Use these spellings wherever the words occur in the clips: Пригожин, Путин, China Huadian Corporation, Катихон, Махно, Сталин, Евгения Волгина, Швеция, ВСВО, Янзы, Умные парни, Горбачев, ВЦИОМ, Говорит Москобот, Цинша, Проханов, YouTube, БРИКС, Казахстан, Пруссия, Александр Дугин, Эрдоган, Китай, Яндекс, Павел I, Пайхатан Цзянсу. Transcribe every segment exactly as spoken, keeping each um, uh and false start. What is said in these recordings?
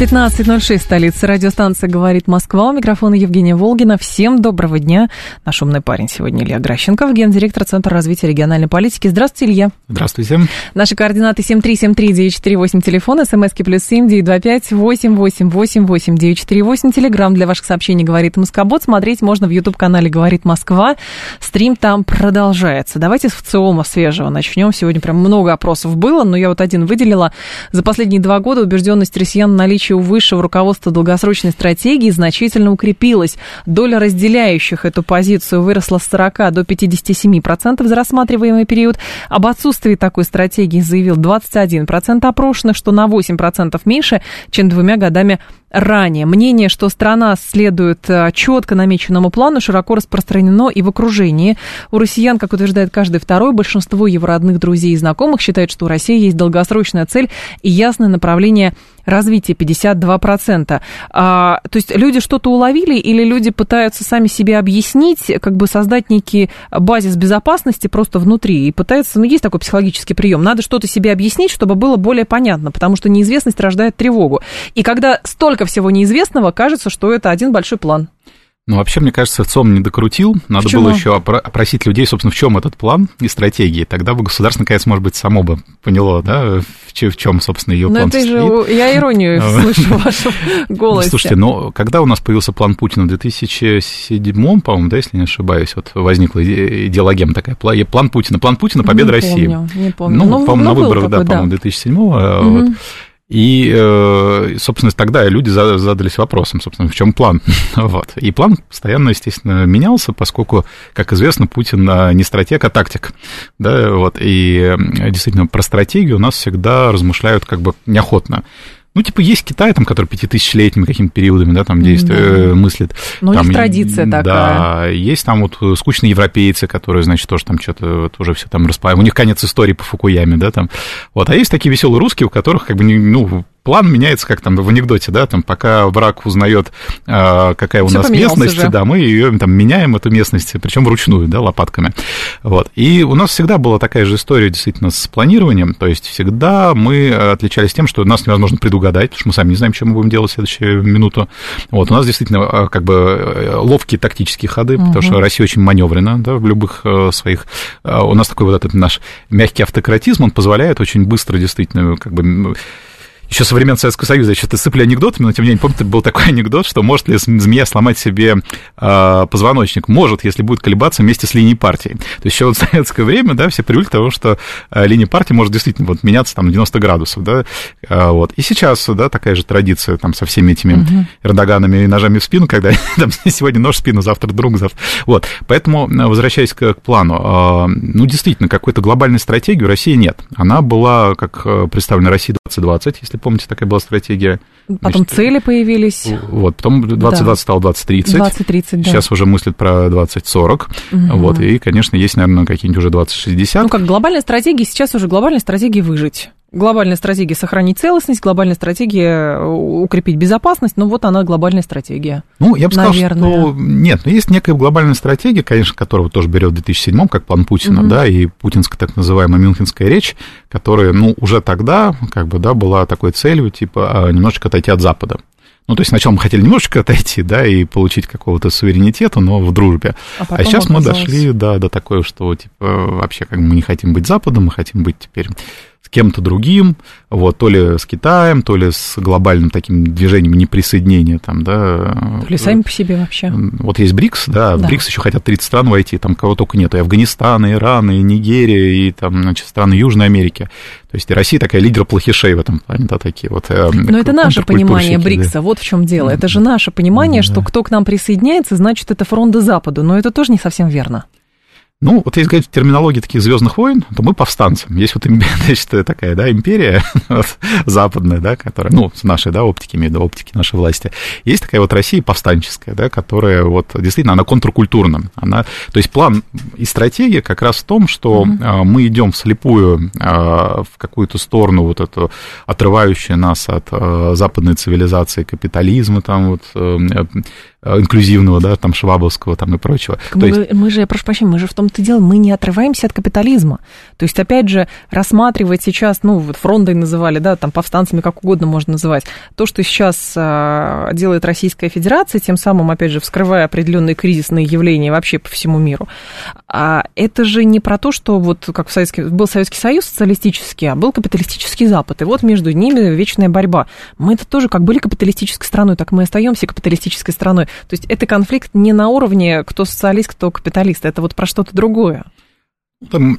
пятнадцать ноль шесть, столица. Радиостанция «Говорит Москва». У микрофона Евгения Волгина. Всем доброго дня. Наш умный парень сегодня Илья Гращенков, гендиректор Центра развития региональной политики. Здравствуйте, Илья. Здравствуйте. Наши координаты семь три семь три девять четыре восемь, телефон, смски плюс семь девять два пять восемь восемь восемь восемь девять четыре восемь, телеграмм для ваших сообщений «Говорит Москобот». Смотреть можно в YouTube-канале «Говорит Москва». Стрим там продолжается. Давайте с ВЦИОМа свежего начнем. Сегодня прям много опросов было, но я вот один выделила. За последние два года убежденность россиян в наличии у высшего руководства долгосрочной стратегии значительно укрепилась. Доля разделяющих эту позицию выросла с сорока до пятидесяти семи процентов за рассматриваемый период. Об отсутствии такой стратегии заявил двадцать один процент опрошенных, что на восемь процентов меньше, чем двумя годами ранее. Мнение, что страна следует четко намеченному плану, широко распространено и в окружении. У россиян, как утверждает каждый второй, большинство его родных, друзей и знакомых считают, что у России есть долгосрочная цель и ясное направление развития — пятьдесят два процента. А, то есть люди что-то уловили или люди пытаются сами себе объяснить, как бы создать некий базис безопасности просто внутри и пытаются, ну, есть такой психологический прием, надо что-то себе объяснить, чтобы было более понятно, потому что неизвестность рождает тревогу. И когда столько всего неизвестного, кажется, что это один большой план. Ну, вообще, мне кажется, ВЦИОМ не докрутил. Надо Почему? было еще опросить людей, собственно, в чем этот план и стратегии. Тогда бы государство, наконец, может быть, само бы поняло, да, в чем, собственно, ее план состоит. Но это же, я иронию слышу в вашем голосе. Слушайте, но когда у нас появился план Путина в две тысячи седьмом, по-моему, да, если не ошибаюсь, вот возникла идеологема такая, план Путина, план Путина, победа России. Не помню, не помню. Ну, по-моему, на выборах, да, по-моему, две тысячи седьмого. И, собственно, тогда люди задались вопросом, собственно, в чем план. Вот. И план постоянно, естественно, менялся, поскольку, как известно, Путин не стратег, а тактик. Да, вот. И действительно, про стратегию у нас всегда размышляют как бы неохотно. Ну, типа, есть Китай, там, который пятитысячелетними какими-то периодами, да, там, действует, да, мыслит. Ну, у них традиция да, такая. Да, есть там вот скучные европейцы, которые, значит, тоже там что-то вот уже все там расплавили. У них конец истории по Фукуяме, да, там. Вот, а есть такие веселые русские, у которых, как бы, ну... План меняется, как там в анекдоте, да, там, пока враг узнает, какая у нас местность, уже. да, мы ее там меняем, эту местность, причем вручную, да, лопатками. Вот. И у нас всегда была такая же история действительно с планированием, то есть всегда мы отличались тем, что нас невозможно предугадать, потому что мы сами не знаем, что мы будем делать в следующую минуту. Вот. У нас действительно как бы ловкие тактические ходы, угу. потому что Россия очень маневрена, да, в любых своих... У нас такой вот этот наш мягкий автократизм, он позволяет очень быстро действительно как бы... Еще со времен Советского Союза, я что-то сыплю анекдотами, но тем не менее, помните, был такой анекдот, что может ли змея сломать себе э, позвоночник? Может, если будет колебаться вместе с линией партии. То есть еще вот в советское время, да, все привыкли к тому, что линия партии может действительно вот меняться там на девяносто градусов, да, вот. И сейчас, да, такая же традиция там со всеми этими uh-huh. Эрдоганами и ножами в спину, когда там сегодня нож в спину, завтра друг, завтра. Вот, поэтому, возвращаясь к, к плану, э, ну, действительно, какой-то глобальной стратегии у России нет. Она была, как представлена Россия двадцать двадцать, если помните, такая была стратегия. Потом Значит, цели появились. Вот, потом двадцать двадцать да. стало двадцать тридцать. двадцать тридцать, да. Сейчас уже мыслят про двадцать сорок. Угу. Вот, и, конечно, есть, наверное, какие-нибудь уже двадцать шестьдесят. Ну, как глобальная стратегия, сейчас уже глобальная стратегия выжить. Глобальная стратегия сохранить целостность, глобальная стратегия укрепить безопасность, ну вот она глобальная стратегия. Ну, я бы сказал, Наверное. что нет, но есть некая глобальная стратегия, конечно, которую тоже берет в две тысячи седьмом, как план Путина, mm-hmm. да, и путинская так называемая мюнхенская речь, которая, ну, уже тогда, как бы, да, была такой целью, типа, немножечко отойти от Запада. Ну, то есть сначала мы хотели немножечко отойти, да, и получить какого-то суверенитета, но в дружбе. А, а сейчас мы дошли, да, до такого, что, типа, вообще, как мы не хотим быть Западом, мы хотим быть теперь... с кем-то другим, вот, то ли с Китаем, то ли с глобальным таким движением неприсоединения, там, да. То ли сами по себе вообще. Вот есть БРИКС, да, да. в БРИКС еще хотят тридцать стран войти, там кого только нет, и Афганистан, и Иран, и Нигерия, и там, значит, страны Южной Америки. То есть и Россия такая лидер плохишей в этом плане, да, такие вот. Но это наше понимание БРИКСа, да. вот в чем дело. Это же наше понимание, да. что кто к нам присоединяется, значит, это фронт к Западу, но это тоже не совсем верно. Ну, вот если говорить в терминологии таких «Звездных войн», то мы повстанцы. Есть вот, значит, такая, да, империя западная, да, которая, ну, с нашей, да, оптики, имею в виду, оптики нашей власти. Есть такая вот Россия повстанческая, да, которая вот действительно, она контркультурна. Она, то есть план и стратегия как раз в том, что mm-hmm. мы идем вслепую в какую-то сторону вот эту, отрывающую нас от западной цивилизации, капитализма, там вот... инклюзивного, да, там, швабовского, там, и прочего. Мы, то есть... мы же, я прошу прощения, мы же в том-то и дело, мы не отрываемся от капитализма. То есть, опять же, рассматривать сейчас, ну, вот фрондой называли, да, там, повстанцами, как угодно можно называть, то, что сейчас а, делает Российская Федерация, тем самым, опять же, вскрывая определенные кризисные явления вообще по всему миру, а это же не про то, что вот, как в Советский, был Советский Союз социалистический, а был капиталистический Запад, и вот между ними вечная борьба. Мы это тоже, как были капиталистической страной, так мы и остаемся капиталистической страной. То есть это конфликт не на уровне кто социалист, кто капиталист, это вот про что-то другое. Там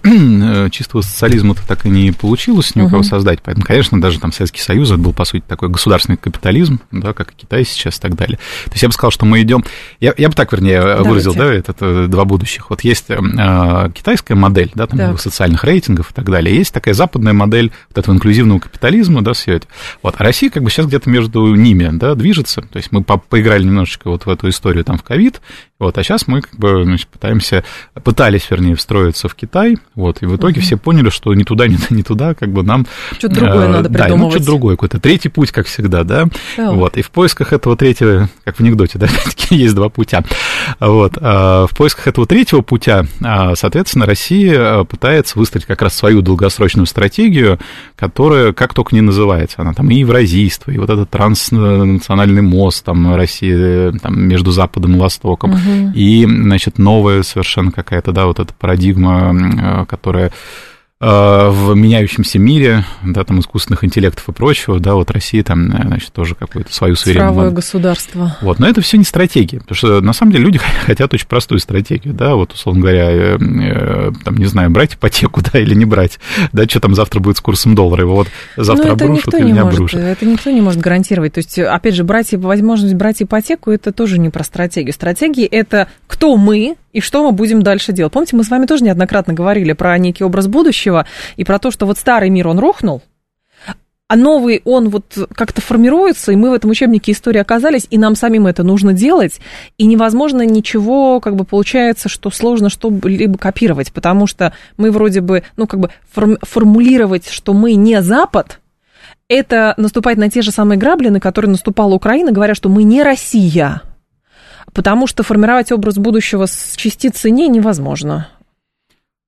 чистого социализма-то так и не получилось ни у кого uh-huh. создать, поэтому, конечно, даже там Советский Союз, это был, по сути, такой государственный капитализм, да, как и Китай сейчас и так далее. То есть я бы сказал, что мы идем, я, я бы так, вернее, Давайте. выразил, да, это, это два будущих. Вот есть э, китайская модель, да, там так. социальных рейтингов и так далее, есть такая западная модель вот этого инклюзивного капитализма, да, все это. Вот, а Россия как бы сейчас где-то между ними, да, движется, то есть мы по- поиграли немножечко вот в эту историю там в ковид, вот, а сейчас мы как бы, значит, пытаемся, пытались, вернее, встроиться в Китай, Китай, вот, и в итоге угу. все поняли, что не туда, не, не туда, как бы нам... Что-то другое э, надо придумывать. Да, ну, что-то другое, какой-то третий путь, как всегда, да, да. Вот, и в поисках этого третьего, как в анекдоте, да, есть два путя, вот, э, в поисках этого третьего путя, э, соответственно, Россия пытается выстроить как раз свою долгосрочную стратегию, которая как только не называется, она там и евразийство, и вот этот транснациональный мост, там, России, там, между Западом и Востоком, угу. и, значит, новая совершенно какая-то, да, вот эта парадигма, которая в меняющемся мире, да, там, искусственных интеллектов и прочего, да, вот Россия там, значит, тоже какую-то свою суверенную... Правое государство. Вот, но это все не стратегия, потому что, на самом деле, люди хотят очень простую стратегию, да, вот, условно говоря, там, не знаю, брать ипотеку, да, или не брать, да, что там завтра будет с курсом доллара, его вот завтра обрушат или не обрушат. Это никто не может гарантировать, то есть, опять же, брать, возможность брать ипотеку, это тоже не про стратегию. Стратегия – это кто мы, и что мы будем дальше делать? Помните, мы с вами тоже неоднократно говорили про некий образ будущего и про то, что вот старый мир, он рухнул, а новый, он вот как-то формируется, и мы в этом учебнике истории оказались, и нам самим это нужно делать, и невозможно ничего, как бы получается, что сложно что-либо копировать, потому что мы вроде бы, ну, как бы форм- формулировать, что мы не Запад, это наступать на те же самые грабли, на которые наступала Украина, говоря, что мы не Россия. Потому что формировать образ будущего с частицы «не» невозможно.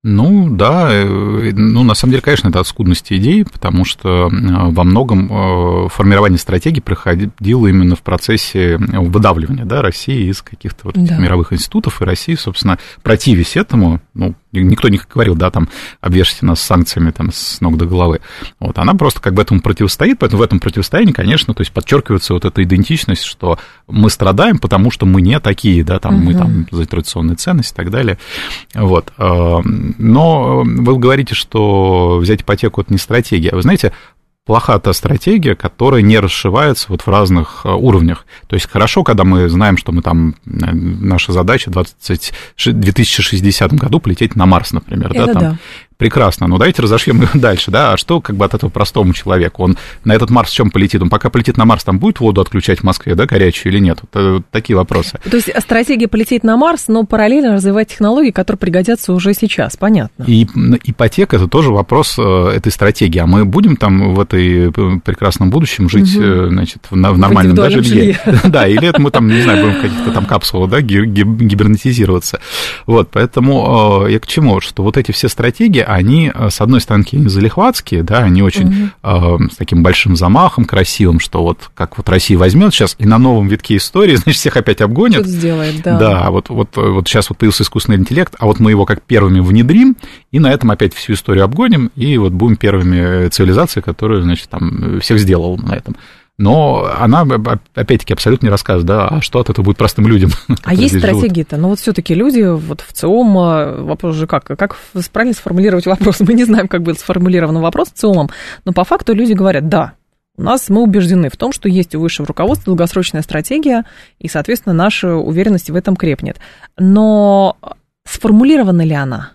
Ну, да. Ну, на самом деле, конечно, это от скудности идей, потому что во многом формирование стратегии проходило именно в процессе выдавливания, да, России из каких-то вот да. мировых институтов, и России, собственно, противясь этому, ну, никто не говорил, да, там, обвешайте нас санкциями, там, с ног до головы. Вот, она просто как бы этому противостоит, поэтому в этом противостоянии, конечно, то есть подчеркивается вот эта идентичность, что мы страдаем, потому что мы не такие, да, там, угу. мы там за традиционные ценности и так далее. Вот. Но вы говорите, что взять ипотеку – это не стратегия. Вы знаете, плоха та стратегия, которая не расшивается вот в разных уровнях. То есть хорошо, когда мы знаем, что мы там, наша задача в двадцать, две тысячи шестидесятом году полететь на Марс, например. Это да, там. Да. Прекрасно, но давайте разошьем его дальше, да, а что как бы от этого простому человеку, он на этот Марс в чем полетит, он пока полетит на Марс, там будет воду отключать в Москве, да, горячую или нет, вот, вот такие вопросы. То есть стратегия полететь на Марс, но параллельно развивать технологии, которые пригодятся уже сейчас, понятно. И ипотека, это тоже вопрос этой стратегии, а мы будем там в этой прекрасном будущем жить, угу. значит, в нормальном даже жилье, да, или это мы там, не знаю, будем в каких-то там капсулах, да, гибернетизироваться, вот, поэтому я к чему, что вот эти все стратегии, они, с одной стороны, они залихватские, да, они очень угу. э, с таким большим замахом, красивым, что вот как вот Россия возьмет сейчас и на новом витке истории, значит, всех опять обгонят. Что-то сделает, да. Да, вот, вот, вот сейчас вот появился искусственный интеллект, а вот мы его как первыми внедрим, и на этом опять всю историю обгоним, и вот будем первыми цивилизацией, которая, значит, там всех сделала на этом. Но она, опять-таки, абсолютно не рассказывает, да, а что от этого будет простым людям. А есть стратегии-то? Ну, вот все-таки люди, вот в ВЦИОМ, вопрос же как? Как правильно сформулировать вопрос? Мы не знаем, как был сформулирован вопрос ВЦИОМом, но по факту люди говорят, да, у нас мы убеждены в том, что есть у высшего руководства долгосрочная стратегия, и, соответственно, наша уверенность в этом крепнет. Но... сформулирована ли она?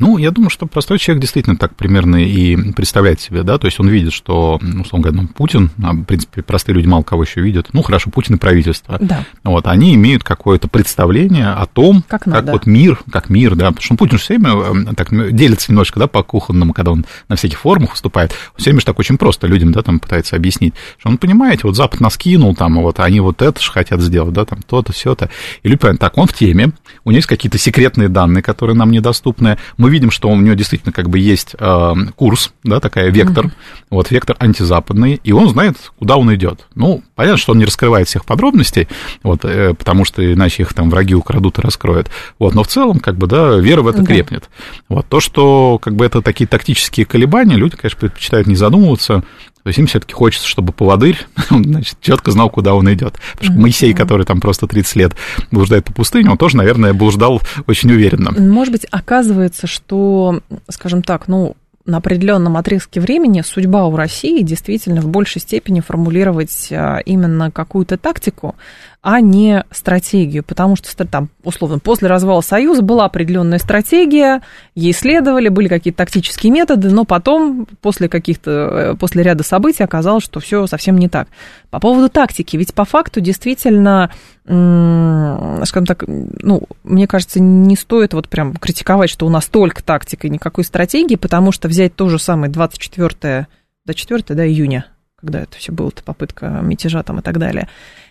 Ну, я думаю, что простой человек действительно так примерно и представляет себе, да, то есть он видит, что, условно говоря, ну, Путин, а, в принципе, простые люди мало кого еще видят, ну, хорошо, Путин и правительство, да. Вот, они имеют какое-то представление о том, как, как вот мир, как мир, да, потому что Путин все время так делится немножко, да, по кухонному, когда он на всяких форумах выступает, он все время же так очень просто людям, да, там пытается объяснить, что он, понимаете, вот Запад нас кинул, там, вот, они вот это же хотят сделать, да, там, то-то, все-то, и люди понимают, так, он в теме, у него есть какие-то секретные данные, которые нам недоступны, мы видим, что у него действительно как бы есть э, курс, да, такая вектор, mm-hmm. вот вектор антизападный, и он знает, куда он идет. Ну, понятно, что он не раскрывает всех подробностей, вот, э, потому что иначе их там враги украдут и раскроют. Вот, но в целом, как бы, да, вера в это mm-hmm. крепнет. Вот, то, что, как бы, это такие тактические колебания, люди, конечно, предпочитают не задумываться. То есть им все-таки хочется, чтобы поводырь, значит, четко знал, куда он идет. Потому что Моисей, который там просто тридцать лет блуждает по пустыне, он тоже, наверное, блуждал очень уверенно. Может быть, оказывается, что, скажем так, ну, на определенном отрезке времени судьба у России действительно в большей степени формулировать именно какую-то тактику, а не стратегию, потому что там, условно, после развала Союза была определенная стратегия, ей следовали, были какие-то тактические методы, но потом, после каких-то, после ряда событий оказалось, что все совсем не так. По поводу тактики, ведь по факту действительно, скажем так, ну, мне кажется, не стоит вот прям критиковать, что у нас только тактика и никакой стратегии, потому что взять то же самое двадцать четвёртое, до четвёртого, да, июня, когда это все было, попытка мятежа там и так далее.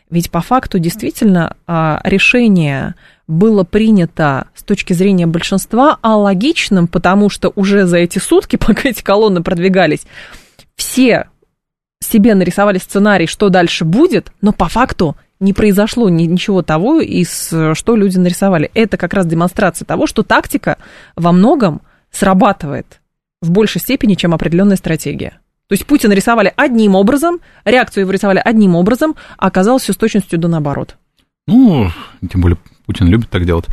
Ведь по факту действительно решение было принято с точки зрения большинства, а логичным, потому что уже за эти сутки, пока эти колонны продвигались, все себе нарисовали сценарий, что дальше будет, но по факту не произошло ничего того, из что люди нарисовали. Это как раз демонстрация того, что тактика во многом срабатывает в большей степени, чем определенная стратегия. То есть Путина рисовали одним образом, реакцию его рисовали одним образом, а оказалось все с точностью до наоборот. Ну, тем более Путин любит так делать.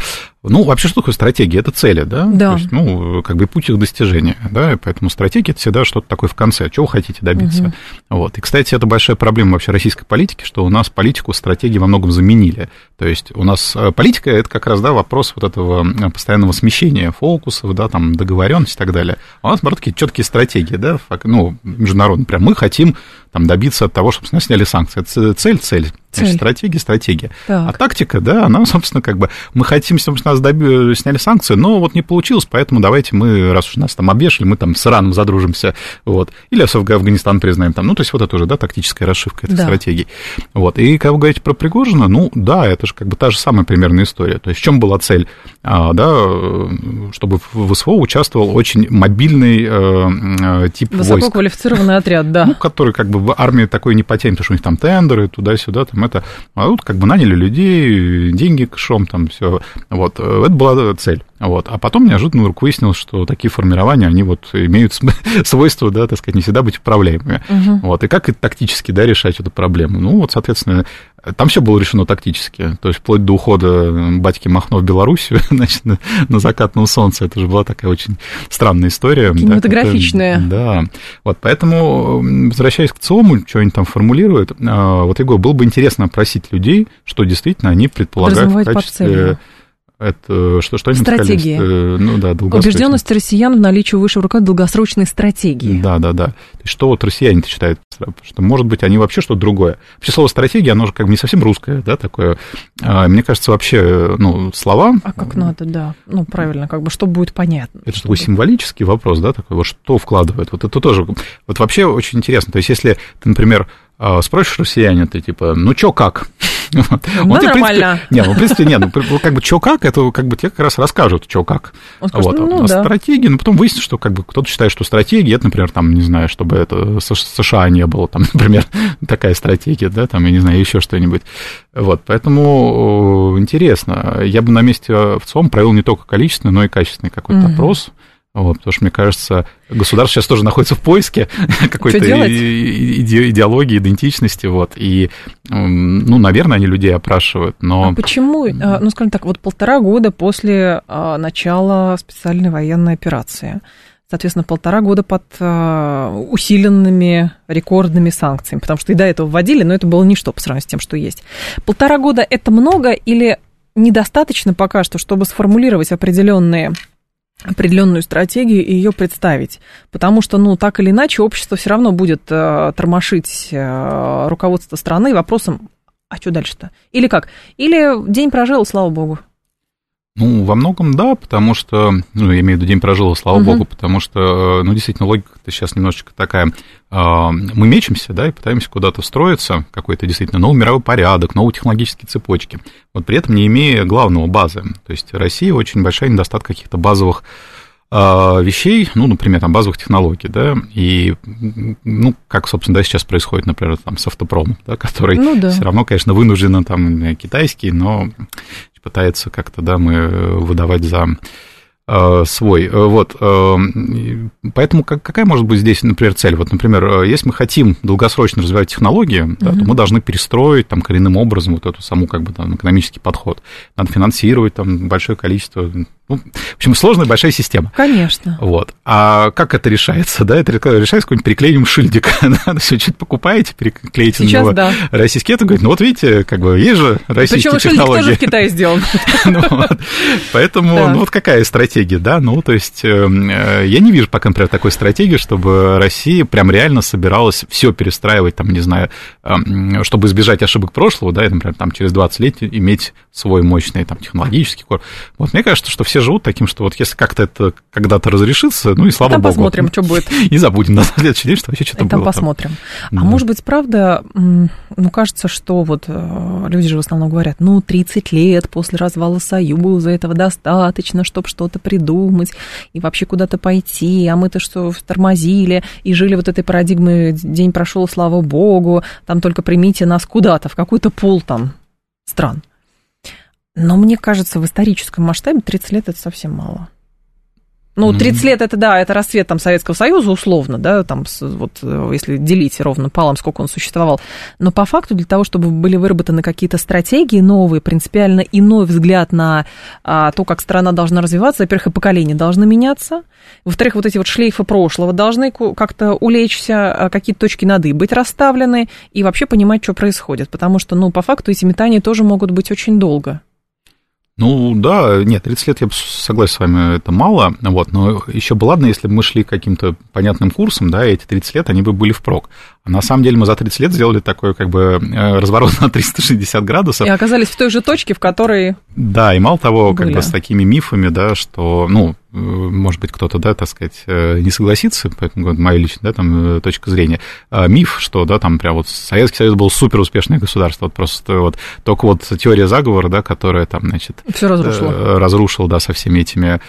Ну, вообще, что такое стратегия? Это цели, да? Да. То есть, ну, как бы путь их достижения, да, и поэтому стратегия – это всегда что-то такое в конце, чего вы хотите добиться. Угу. Вот. И, кстати, это большая проблема вообще российской политики, что у нас политику стратегии во многом заменили. То есть у нас политика – это как раз, да, вопрос вот этого постоянного смещения фокусов, да, там, договоренности и так далее. А у нас, наоборот, такие четкие стратегии, да, ну, международные, прям мы хотим там добиться от того, чтобы нас сняли санкции. Это цель, цель. Значит, стратегия, стратегия. Так. А тактика, да, она, собственно, как бы, мы хотим, чтобы нас доби... сняли санкции, но вот не получилось, поэтому давайте мы, раз уж нас там обвешали, мы там с Ираном задружимся, вот, или Афганистан признаем там, ну, то есть вот это уже, да, тактическая расшивка этих да. стратегий. Вот, и когда вы говорите про Пригожина, ну, да, это же как бы та же самая примерная история, то есть в чем была цель, а, да, чтобы в ВСВО участвовал очень мобильный э, тип высоко войск. Высококвалифицированный отряд, да. Ну, который как бы в армии такой не потянет, потому что у них там тендеры, туда-сюда, там это, а тут как бы наняли людей, деньги кэшом, там все, вот. Это была цель. Вот. А потом неожиданно вдруг выяснилось, что такие формирования, они вот имеют свойство, да, так сказать, не всегда быть управляемыми. Угу. Вот. И как это тактически, да, решать эту проблему? Ну, вот, соответственно, там все было решено тактически. То есть вплоть до ухода батьки Махно в Белоруссию, значит, на, на закатном солнце. Это же была такая очень странная история. Кинематографичная. Да. Да. Вот. Поэтому, возвращаясь к ЦИОМу, что они там формулируют, вот, Егор, было бы интересно опросить людей, что действительно они предполагают в качестве... Это что, что они стратегия. Ну, да, убежденность россиян в наличии выше в руках долгосрочной стратегии. Да, да, да. Что вот россияне-то считают? Что, может быть, они вообще что-то другое. Вообще слово стратегия, оно же как бы не совсем русское, да, такое. Мне кажется, вообще, ну, слова... А как надо, да. Ну, правильно, как бы, что будет понятно. Это чтобы... такой символический вопрос, да, такой, вот что вкладывает. Вот это тоже... Вот вообще очень интересно. То есть, если ты, например, спросишь россияне, ты типа, ну, чё, как? Вот. Да, он, нормально. В принципе, нет, ну, в принципе, нет, ну, как бы, чё как, это как бы тебе как раз расскажут, чё как. Он скажет, вот, ну, а да. Стратегия, ну, потом выяснится, что как бы кто-то считает, что стратегия, это, например, там, не знаю, чтобы это США не было, там, например, такая стратегия, да, там, я не знаю, еще что-нибудь. Вот, поэтому интересно. Я бы на месте в ЦИОМ провел не только количественный, но и качественный какой-то mm-hmm. опрос. Вот, потому что, мне кажется, государство сейчас тоже находится в поиске какой-то и- иде- идеологии, идентичности, вот, и, ну, наверное, они людей опрашивают, но... А почему, ну, скажем так, вот полтора года после начала специальной военной операции, соответственно, полтора года под усиленными рекордными санкциями, потому что и до этого вводили, но это было ничто по сравнению с тем, что есть. Полтора года – это много или... недостаточно пока что, чтобы сформулировать определенные... определенную стратегию и ее представить. Потому что, ну, так или иначе, общество все равно будет э, тормошить э, руководство страны вопросом, а что дальше-то? Или как? Или день прожил, слава богу. Ну, во многом, да, потому что, ну, я имею в виду день прожил, слава uh-huh. богу, потому что, ну, действительно, логика-то сейчас немножечко такая. Мы мечемся, да, и пытаемся куда-то встроиться, какой-то действительно новый мировой порядок, новые технологические цепочки, вот при этом не имея главного базы. То есть Россия очень большая недостатка каких-то базовых вещей, ну, например, там, базовых технологий, да, и, ну, как, собственно, да, сейчас происходит, например, там, с автопромом, да, который ну, да. все равно, конечно, вынужден, там, китайский, но пытается как-то, да, мы выдавать за э, свой, вот, э, поэтому как, какая может быть здесь, например, цель, вот, например, если мы хотим долгосрочно развивать технологии, mm-hmm. да, то мы должны перестроить, там, коренным образом вот эту саму, как бы, там, экономический подход, надо финансировать, там, большое количество... Ну, в общем, сложная большая система. Конечно. Вот. А как это решается? Да, это решается какой-нибудь приклеением шильдика. Все, что-то покупаете, переклеите на него да. российский. Это говорит, ну вот видите, как бы есть же российские Причем технологии. Причем шильдик тоже в Китае сделан. ну, вот. Поэтому, да. ну вот какая стратегия, да? Ну, то есть, э, я не вижу пока, например, такой стратегии, чтобы Россия прям реально собиралась все перестраивать, там, не знаю, э, чтобы избежать ошибок прошлого, да, и, например, там, через двадцать лет иметь свой мощный там, технологический корпус. Вот мне кажется, что все живут таким, что вот если как-то это когда-то разрешится, ну и слава там богу. Там посмотрим, вот, что будет. И забудем на следующий день, что вообще что-то и там было. Посмотрим. Там посмотрим. А да. может быть, правда, ну, кажется, что вот люди же в основном говорят, ну, тридцать лет после развала Союза, этого достаточно, чтобы что-то придумать и вообще куда-то пойти, а мы-то что, тормозили и жили вот этой парадигмой, день прошел, слава богу, там только примите нас куда-то, в какой-то пул там стран. Но мне кажется, в историческом масштабе тридцать лет – это совсем мало. Ну, тридцать лет – это, да, это расцвет там, Советского Союза, условно, да, там, вот, если делить ровно пополам, сколько он существовал. Но по факту для того, чтобы были выработаны какие-то стратегии новые, принципиально иной взгляд на а, то, как страна должна развиваться, во-первых, и поколения должны меняться, во-вторых, вот эти вот шлейфы прошлого должны как-то улечься, какие-то точки над «и» быть расставлены и вообще понимать, что происходит, потому что, ну, по факту эти метания тоже могут быть очень долго. Ну, да, нет, тридцать лет, я согласен с вами, это мало, вот, но еще бы ладно, если бы мы шли каким-то понятным курсом, да, и эти тридцать лет, они бы были впрок. А на самом деле мы за тридцать лет сделали такой, как бы, разворот на триста шестьдесят градусов. И оказались в той же точке, в которой Да, и мало того, были. Как бы с такими мифами, да, что, ну, может быть, кто-то, да, так сказать, не согласится, поэтому моя личная, да, там, точка зрения, миф, что, да, там, прям вот Советский Союз был суперуспешное государство, вот просто вот, только вот теория заговора, да, которая там, значит, все разрушила, разрушила, да, со всеми этими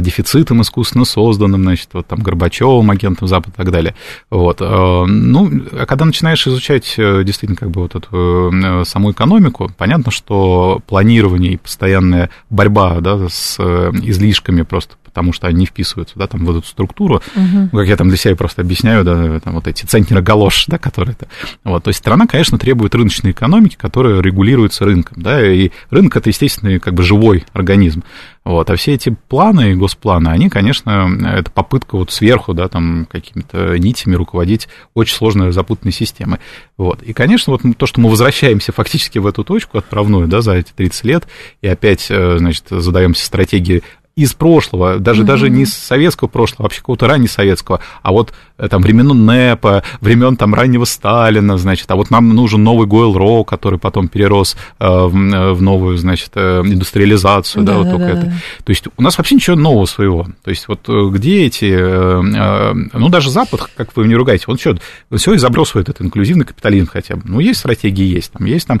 дефицитом искусственно созданным, значит, вот там Горбачевым, агентом Запада и так далее, вот, ну, а когда начинаешь изучать, действительно, как бы вот эту саму экономику, понятно, что планирование и постоянная борьба, да, с излишками просто потому что они не вписываются, да, там, в эту структуру, uh-huh. как я там для себя просто объясняю, да, там вот эти центнеры галош, да, которые-то, вот, то есть страна, конечно, требует рыночной экономики, которая регулируется рынком, да, и рынок – это, естественно, как бы живой организм, вот, а все эти планы и госпланы, они, конечно, это попытка вот сверху, да, там, какими-то нитями руководить очень сложной запутанной системой, вот, и, конечно, вот то, что мы возвращаемся фактически в эту точку отправную, да, за эти тридцать лет, и опять, значит, задаемся стратегией из прошлого, даже, mm-hmm. даже не с советского прошлого, вообще какого-то раннесоветского, а вот там времен НЭПа, времен там раннего Сталина, значит, а вот нам нужен новый гойл-роу, который потом перерос э, в новую, значит, э, индустриализацию, да, да, вот да, только да, это. Да. То есть у нас вообще ничего нового своего. То есть вот где эти, э, э, ну, даже Запад, как вы не ругаете, он что, все изобрел свой этот инклюзивный капитализм хотя бы. Ну, есть стратегии, есть. Там есть там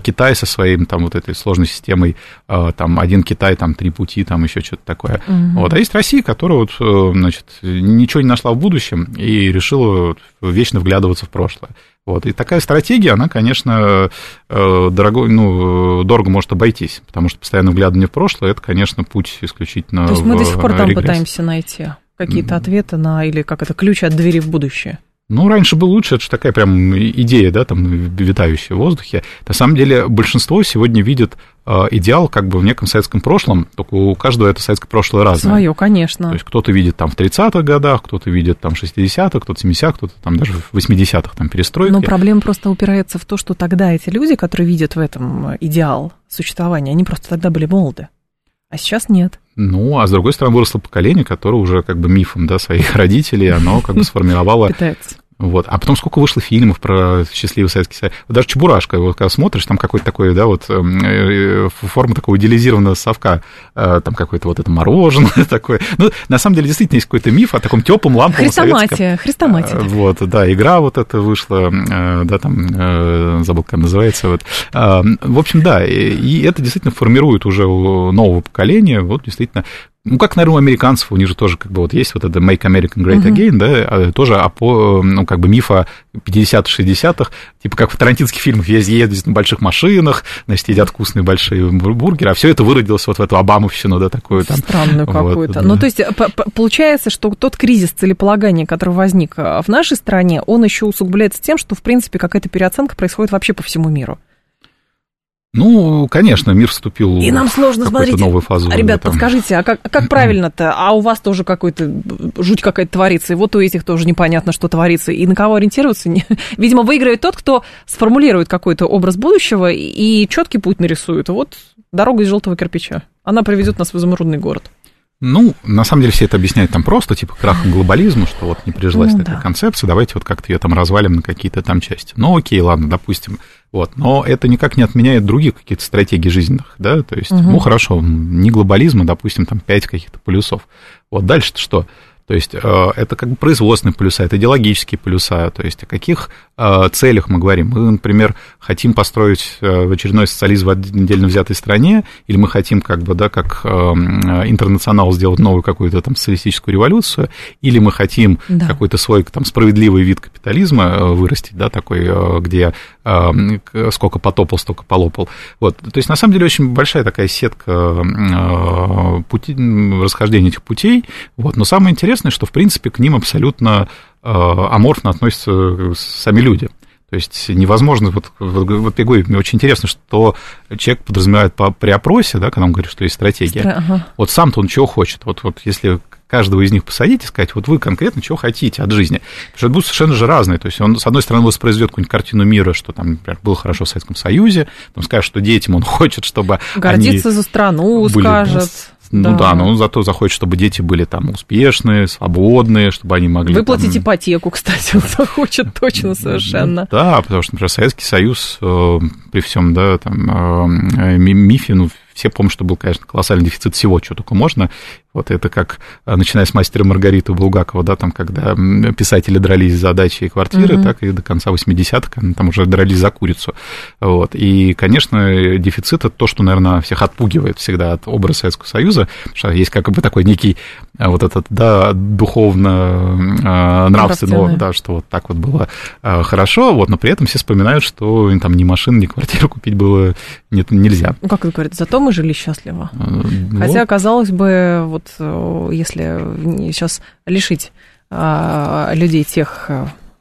Китай со своим там вот этой сложной системой, там один Китай, там три пути, там еще что-то. что-то такое. Uh-huh. Вот. А есть Россия, которая вот, значит, ничего не нашла в будущем и решила вечно вглядываться в прошлое. Вот. И такая стратегия, она, конечно, дорого, ну, дорого может обойтись, потому что постоянно вглядывание в прошлое, это, конечно, путь исключительно в регресс. То есть мы до сих пор там пытаемся найти какие-то ответы на, или как это, ключ от двери в будущее. Ну, раньше было лучше, это же такая прям идея, да, там, витающая в воздухе. На самом деле, большинство сегодня видит идеал как бы в неком советском прошлом, только у каждого это советское прошлое разное. Своё, конечно. То есть кто-то видит там в тридцатых годах, кто-то видит там в шестидесятых, кто-то в семидесятых, кто-то там даже в восьмидесятых там перестройки. Но проблема просто упирается в то, что тогда эти люди, которые видят в этом идеал существования, они просто тогда были молоды, а сейчас нет. Ну, а с другой стороны, выросло поколение, которое уже как бы мифом, да, своих родителей, оно как бы сформировало... Питается. Вот. А потом сколько вышло фильмов про счастливый Советский Союз. Даже «Чебурашка», вот, когда смотришь, там какой-то такой, да, вот форма такого идеализированного совка, там какое-то вот это мороженое такое. Ну, на самом деле, действительно, есть какой-то миф о таком теплом ламповом советском. Хрестоматия, хрестоматия. Вот, да, игра вот эта вышла, да, там, забыл, как называется. Вот. В общем, да, и это действительно формирует уже у нового поколения, вот, действительно, ну, как, наверное, у американцев, у них же тоже как бы вот есть вот это «Make America Great Again», uh-huh. да, тоже опо, ну, как бы миф о пятидесятых, шестидесятых, типа как в тарантинских фильмах ездят на больших машинах, значит, едят вкусные большие бургеры, а все это выродилось вот в эту обамовщину, да, такую там. Странную какую-то. Вот, да. Ну, то есть, получается, что тот кризис целеполагания, который возник в нашей стране, он еще усугубляется тем, что, в принципе, какая-то переоценка происходит вообще по всему миру. Ну, конечно, мир вступил и нам сложно, в какую-то новую фазу. Ребят, там... подскажите, а как, как правильно-то? А у вас тоже какой-то жуть какая-то творится, и вот у этих тоже непонятно, что творится, и на кого ориентироваться? Видимо, выиграет тот, кто сформулирует какой-то образ будущего и четкий путь нарисует. Вот дорога из желтого кирпича, она приведет нас в изумрудный город. Ну, на самом деле, все это объясняют там просто, типа, крахом глобализма, что вот не прижилась ну, эта да. концепция, давайте вот как-то ее там развалим на какие-то там части. Ну, окей, ладно, допустим, вот, но это никак не отменяет других каких-то стратегий жизненных, да, то есть, угу. ну, хорошо, не глобализма, допустим, там пять каких-то полюсов. Вот дальше-то что? То есть, это как бы производственные полюса, это идеологические полюса, то есть, о каких целях мы говорим? Мы, например, хотим построить очередной социализм в отдельно взятой стране, или мы хотим как бы, да, как интернационал сделать новую какую-то там социалистическую революцию, или мы хотим да. какой-то свой там справедливый вид капитализма вырастить, да, такой, где сколько потопал, столько полопал. Вот. То есть, на самом деле, очень большая такая сетка пути, расхождения этих путей, вот. Но самое интересное, что, в принципе, к ним абсолютно э, аморфно относятся сами люди. То есть невозможно... Вот, вот, вот Пегой, мне очень интересно, что человек подразумевает по, при опросе, да, когда он говорит, что есть стратегия, Стра- ага. вот сам-то он чего хочет. Вот, вот если каждого из них посадить и сказать, вот вы конкретно чего хотите от жизни. Потому что это будут совершенно же разные. То есть он, с одной стороны, воспроизведет какую-нибудь картину мира, что там, например, было хорошо в Советском Союзе, там скажет, что детям он хочет, чтобы гордиться они за страну, были, скажет... Ну да. да, но он зато захочет, чтобы дети были там успешные, свободные, чтобы они могли... Выплатить там... ипотеку, кстати, он захочет точно совершенно. Да, потому что, например, Советский Союз э, при всем, да, там, э, мифе, ну, все помнят, что был, конечно, колоссальный дефицит всего, чего только можно. Вот это как, начиная с «Мастера Маргариты» Булгакова, да, там, когда писатели дрались за дачи и квартиры, mm-hmm. так и до конца восьмидесятых они там уже дрались за курицу. Вот. И, конечно, дефицит – это то, что, наверное, всех отпугивает всегда от образа Советского Союза, потому что есть как бы такой некий вот этот, да, духовно-нравственный, да, что вот так вот было хорошо, вот, но при этом все вспоминают, что там ни машин, ни квартиру купить было нет, нельзя. Ну, как это говорят, зато мы жили счастливо. Вот. Хотя, казалось бы, вот если сейчас лишить а, людей тех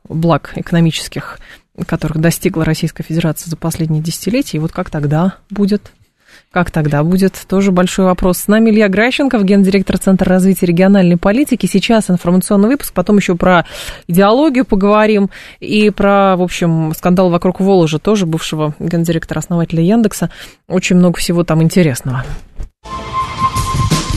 благ экономических, которых достигла Российская Федерация за последние десятилетия, вот как тогда будет? Как тогда будет? Тоже большой вопрос. С нами Илья Гращенков, гендиректор Центра развития региональной политики. Сейчас информационный выпуск, потом еще про идеологию поговорим и про, в общем, скандал вокруг Воложа, тоже бывшего гендиректора, основателя Яндекса. Очень много всего там интересного.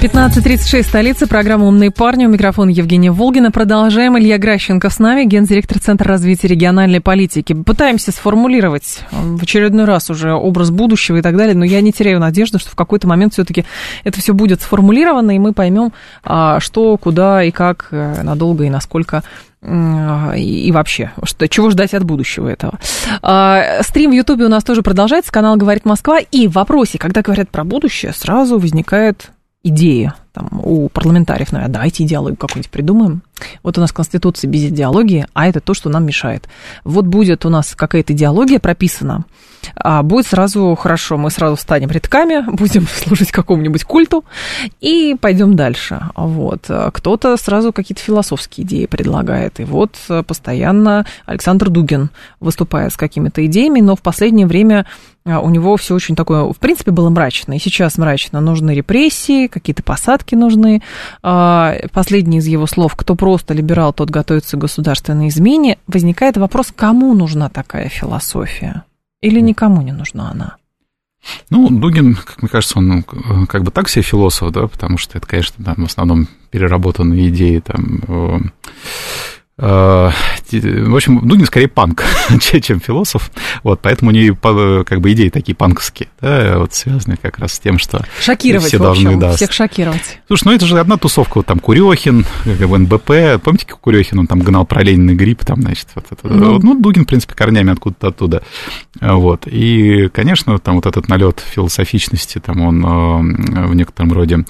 пятнадцать тридцать шесть, столица, программа «Умные парни». У микрофона Евгения Волгина. Продолжаем. Илья Гращенков с нами, гендиректор Центра развития региональной политики. Пытаемся сформулировать в очередной раз уже образ будущего и так далее, но я не теряю надежды, что в какой-то момент все-таки это все будет сформулировано, и мы поймем, что, куда и как, надолго и насколько... И вообще, что, чего ждать от будущего этого. А, стрим в Ютубе у нас тоже продолжается, канал «Говорит Москва». И в вопросе, когда говорят про будущее, сразу возникает идеи там, у парламентариев, наверное, давайте идеологию какую-нибудь придумаем. Вот у нас Конституция без идеологии, а это то, что нам мешает. Вот будет у нас какая-то идеология прописана, а будет сразу хорошо, мы сразу станем редками, будем служить какому-нибудь культу и пойдем дальше. Вот. Кто-то сразу какие-то философские идеи предлагает. И вот постоянно Александр Дугин выступает с какими-то идеями, но в последнее время у него все очень такое, в принципе, было мрачно. И сейчас мрачно. Нужны репрессии, какие-то посадки нужны. Последний из его слов, кто просто либерал, тот готовится к государственной измене. Возникает вопрос, кому нужна такая философия? Или никому не нужна она? Ну, Дугин, как мне кажется, он ну, как бы так себе философ, да, потому что это, конечно, там, в основном переработанные идеи, там... В общем, Дугин скорее панк, чем философ, вот, поэтому у нее как бы идеи такие панковские, да, вот связаны как раз с тем, что шокировать, все должны, в общем, да, всех шокировать. Слушай, ну это же одна тусовка, вот там Курехин, как бы эн бэ пэ, помните, как Курехин, он там гнал про Ленина грипп, там, значит, вот это, ну, вот, ну Дугин, в принципе, корнями откуда-то оттуда, вот, и, конечно, там вот этот налет философичности, там он в некотором роде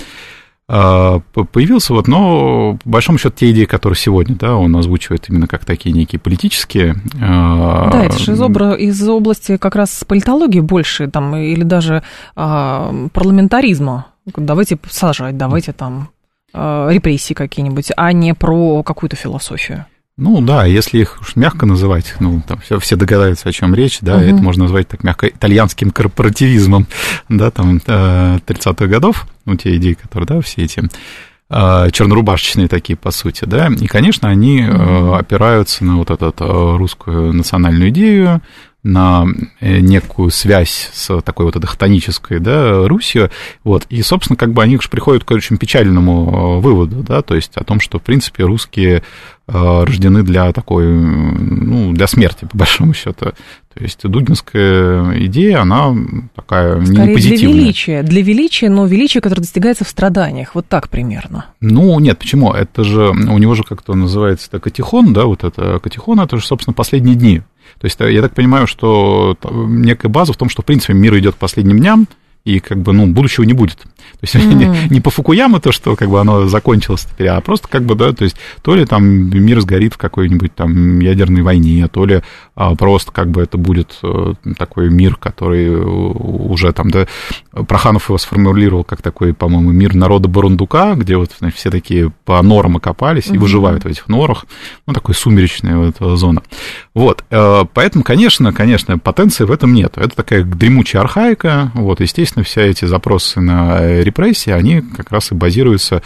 появился, вот, но по большому счету те идеи, которые сегодня, да, он озвучивает именно как такие некие политические. Да, это же из, обра- из области как раз политологии больше, там, или даже а, парламентаризма. Давайте сажать, давайте там а, репрессии какие-нибудь, а не про какую-то философию. Ну да, если их уж мягко называть, ну там все, все догадаются, о чем речь, да, угу. Это можно назвать так мягко итальянским корпоративизмом, да, там тридцатых годов, ну те идеи, которые, да, все эти чернорубашечные такие, по сути, да, и, конечно, они угу. опираются на вот эту русскую национальную идею, на некую связь с такой вот хтонической, да, Русью, вот, и, собственно, как бы они уж приходят к очень печальному выводу, да, то есть о том, что, в принципе, русские рождены для такой, ну, для смерти, по большому счету. То есть дугинская идея, она такая скорее не позитивная. Для величия, для величия, но величие, которое достигается в страданиях, вот так примерно. Ну, нет, почему? Это же, у него же как-то называется это катихон, да, вот это катихон, это же, собственно, последние дни. То есть я так понимаю, что некая база в том, что, в принципе, мир идет к последним дням, и как бы, ну, будущего не будет. То есть mm-hmm. не, не по Фукуяма то, что как бы оно закончилось теперь, а просто как бы, да, то есть то ли там мир сгорит в какой-нибудь там ядерной войне, то ли а, просто как бы это будет такой мир, который уже там, да, Проханов его сформулировал как такой, по-моему, мир народа Бурундука, где вот, значит, все такие по норам окопались mm-hmm. и выживают в этих норах, ну, такой сумеречная вот зона. Вот, поэтому, конечно, конечно, потенции в этом нет. Это такая дремучая архаика, вот, естественно, все эти запросы на репрессии, они как раз и базируются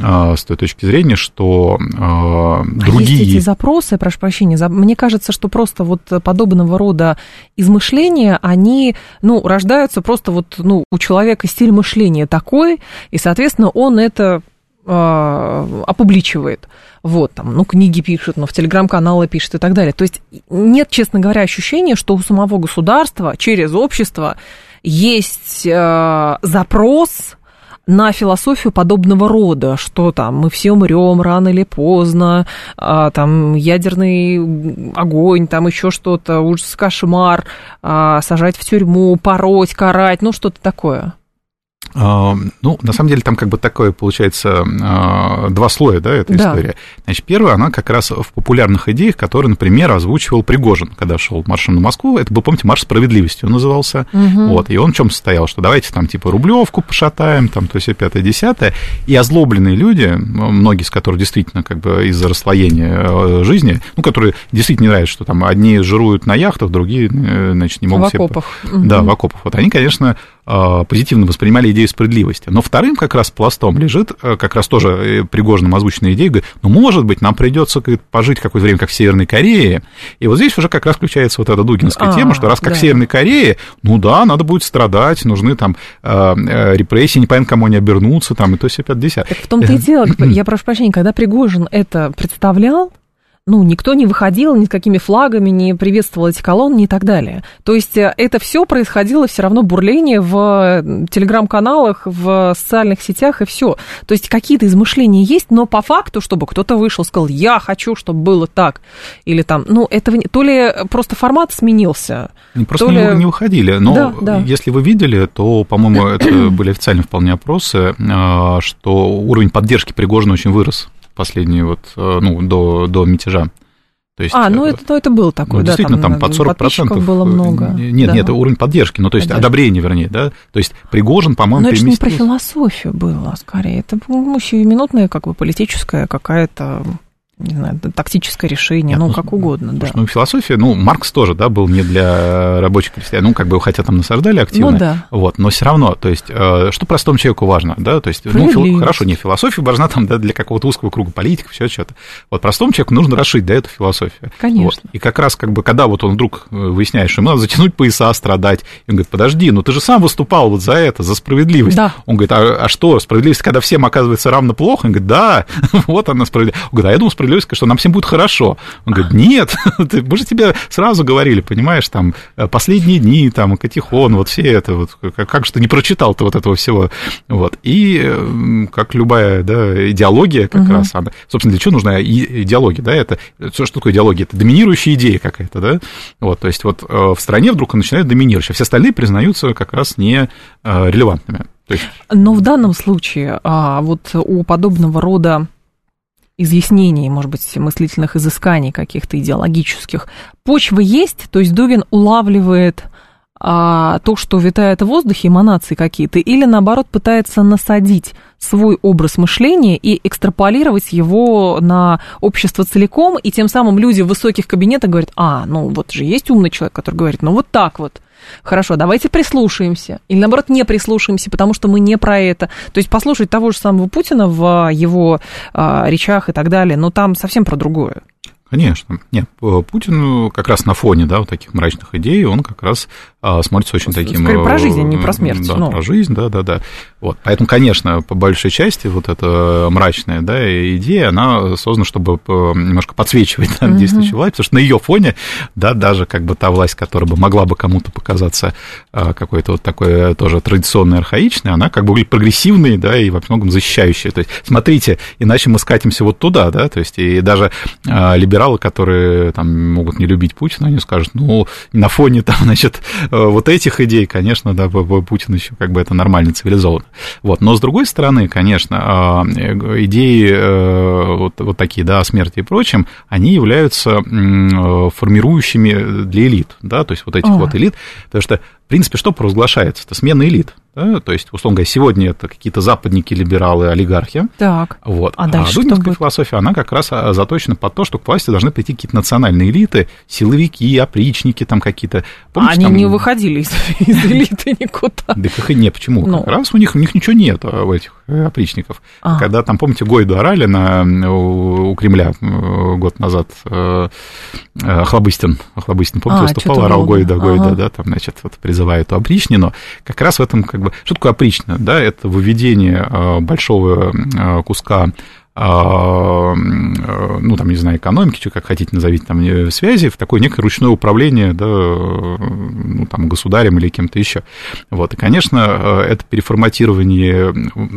э, с той точки зрения, что э, другие... Есть эти запросы, прошу прощения, за... мне кажется, что просто вот подобного рода измышления, они, ну, рождаются просто вот, ну, у человека стиль мышления такой, и, соответственно, он это э, опубличивает. Вот, там, ну, книги пишут, но в телеграм-каналы пишут и так далее. То есть нет, честно говоря, ощущения, что у самого государства через общество есть э, запрос на философию подобного рода, что там мы все умрем рано или поздно, э, там ядерный огонь, там еще что-то, ужас, кошмар, э, сажать в тюрьму, пороть, карать, ну что-то такое. Ну, на самом деле, там как бы такое, получается, два слоя, да, эта да. история. Значит, первая, она как раз в популярных идеях, которые, например, озвучивал Пригожин, когда шел маршем на Москву. Это был, помните, марш справедливости он назывался. Угу. Вот, и он в чем состоял? Что давайте там типа Рублевку пошатаем, там, то есть пятое-десятое. И озлобленные люди, многие из которых действительно как бы из-за расслоения жизни, ну, которые действительно не нравятся, что там одни жируют на яхтах, другие, значит, не могут в себе... В окопах. Да, угу. в окопах. Вот они, конечно, позитивно воспринимали идею справедливости. Но вторым как раз пластом лежит, как раз тоже Пригожином озвученная идея, говорит, ну, может быть, нам придется пожить какое-то время, как в Северной Корее. И вот здесь уже как раз включается вот эта дугинская а, тема, что раз как да. в Северной Корее, ну да, надо будет страдать, нужны там репрессии, непонятно, кому они обернутся, там, и то есть опять десятое. Так в том-то и дело, я прошу прощения, когда Пригожин это представлял, ну, никто не выходил ни с какими флагами, не приветствовал эти колонны и так далее. То есть это все происходило все равно бурление в телеграм-каналах, в социальных сетях и все. То есть какие-то измышления есть, но по факту, чтобы кто-то вышел и сказал, я хочу, чтобы было так, или там, ну, это то ли просто формат сменился. Просто не, ли... не уходили, но да, да. Если вы видели, то, по-моему, это были официально вполне опросы, что уровень поддержки Пригожина очень вырос. Последние вот, ну, до, до мятежа. То есть, а, ну это, ну это было такое, ну, да. Действительно, там, там под сорок процентов было много. Нет, да. нет, это уровень поддержки, ну, то есть, поддержки. Одобрение, вернее, да. То есть, Пригожин, по-моему, но переместился. Это же не про философию было, скорее. Это, по-моему, сиюминутная, как бы, политическая какая-то... не знаю, тактическое решение, Нет, ну, ну, как угодно, да. Ну, философия, ну, Маркс тоже, да, был не для рабочих крестьян, ну, как бы, хотя там насаждали активно, ну, да. вот, но все равно, то есть, что простому человеку важно, да, то есть, ну, фил... хорошо, не философия важна там, да, для какого-то узкого круга политиков, все что-то, вот, простому человеку нужно расшить, да, эту философию. Конечно. Вот. И как раз, как бы, когда вот он вдруг выясняет, что ему надо затянуть пояса, страдать, он говорит, подожди, ну, ты же сам выступал вот за это, за справедливость. Да. Он говорит, а, а что, справедливость, когда всем оказывается равно плохо? Он говорит, да, вот она справедливость. Он говорит, а я думал, справедливость что нам всем будет хорошо. Он говорит, нет, мы же тебе сразу говорили, понимаешь, там, последние дни, там, Катихон, вот все это, вот, как, как же ты не прочитал ты вот этого всего, вот, и как любая, да, идеология как угу. раз, она, собственно, для чего нужна идеология, да, это, что такое идеология, это доминирующая идея какая-то, да, вот, то есть вот в стране вдруг начинает доминировать, а все остальные признаются как раз не релевантными. То есть... Но в данном случае вот у подобного рода изъяснений, может быть, мыслительных изысканий каких-то идеологических. Почва есть, то есть Дугин улавливает а, то, что витает в воздухе, эманации какие-то, или, наоборот, пытается насадить свой образ мышления и экстраполировать его на общество целиком, и тем самым люди в высоких кабинетах говорят, а, ну вот же есть умный человек, который говорит, ну вот так вот. Хорошо, давайте прислушаемся. Или, наоборот, не прислушаемся, потому что мы не про это. То есть послушать того же самого Путина в его а, речах и так далее, но там совсем про другое. Конечно. Нет, Путин как раз на фоне, да, вот таких мрачных идей, он как раз а, смотрится очень Скорее таким... Скорее про жизнь, а не про смерть. Да, но. про жизнь, да-да-да. Вот. Поэтому, конечно, по большей части вот эта мрачная, да, идея, она создана, чтобы немножко подсвечивать, да, uh-huh. действующую власть, потому что на ее фоне, да, даже как бы та власть, которая бы могла бы кому-то показаться какой-то вот такой тоже традиционной, архаичной, она как бы выглядит прогрессивной, да, и во многом защищающая. То есть, смотрите, иначе мы скатимся вот туда, да, то есть, и даже либеральная которые там могут не любить Путина, они скажут, ну, на фоне там, значит, вот этих идей, конечно, да, Путин еще как бы это нормально, цивилизованно. Вот. Но с другой стороны, конечно, идеи вот, вот такие, да, о смерти и прочем, они являются формирующими для элит, да, то есть вот этих О. вот элит, потому что, в принципе, что провозглашается? Это смена элит. Да? То есть, условно говоря, сегодня это какие-то западники, либералы, олигархи. Так. Вот. А, а дугиновская философия, она как раз заточена под то, что к власти должны прийти какие-то национальные элиты, силовики, опричники там какие-то. Помните, Они там... не выходили из, из элиты никуда. Да не, почему? Ну. Как раз у них, у них ничего нет, у этих опричников. А. Когда там, помните, Гойду орали на, у, у Кремля год назад, Охлобыстин, Охлобыстин, помните, а, выступал, орал Гойда, Гойда, ага. да, там, значит, вот при называют опричнину, как раз в этом как бы... Что такое опричнина? Да, это выведение большого куска, ну, там, не знаю, экономики, как хотите назовите, там, связи, в такое некое ручное управление, да, ну, там, государем или кем-то еще. Вот, и, конечно, это переформатирование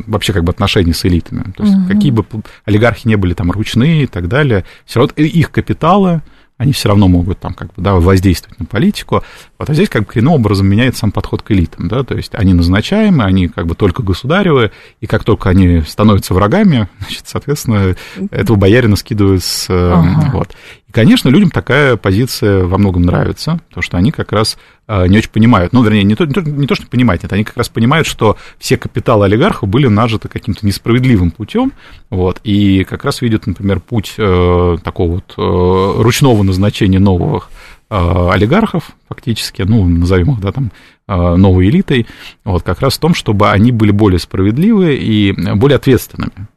вообще как бы отношений с элитами. То есть, угу. какие бы олигархи не были там ручные и так далее, все равно их капиталы... они все равно могут там как бы, да, воздействовать на политику. Вот, а здесь как бы коренным образом меняется сам подход к элитам, да, то есть они назначаемы, они как бы только государевы, и как только они становятся врагами, значит, соответственно, этого боярина скидывают с... Ага. Вот. И, конечно, людям такая позиция во многом нравится, потому что они как раз не очень понимают, ну, вернее, не то, не то, не то что понимают, нет, они как раз понимают, что все капиталы олигархов были нажиты каким-то несправедливым путем, вот, и как раз видят, например, путь э, такого вот э, ручного назначения новых э, олигархов, фактически, ну, назовем их, да, там, э, новой элитой, вот, как раз в том, чтобы они были более справедливы и более ответственными.